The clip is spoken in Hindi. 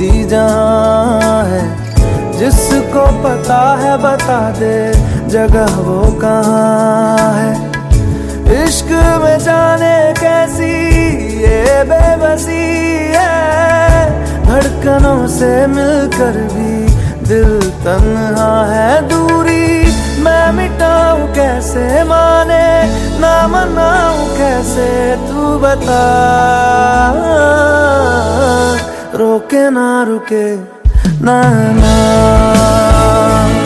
हस्ती जहाँ है, जिसको पता है बता दे जगह वो कहाँ है। इश्क में जाने कैसी ये बेबसी है, धड़कनों से मिलकर भी दिल तन्हा है। दूरी मैं मिटाऊं कैसे, माने ना मनाऊं कैसे, तू बता। रोके ना रुके ना, ना।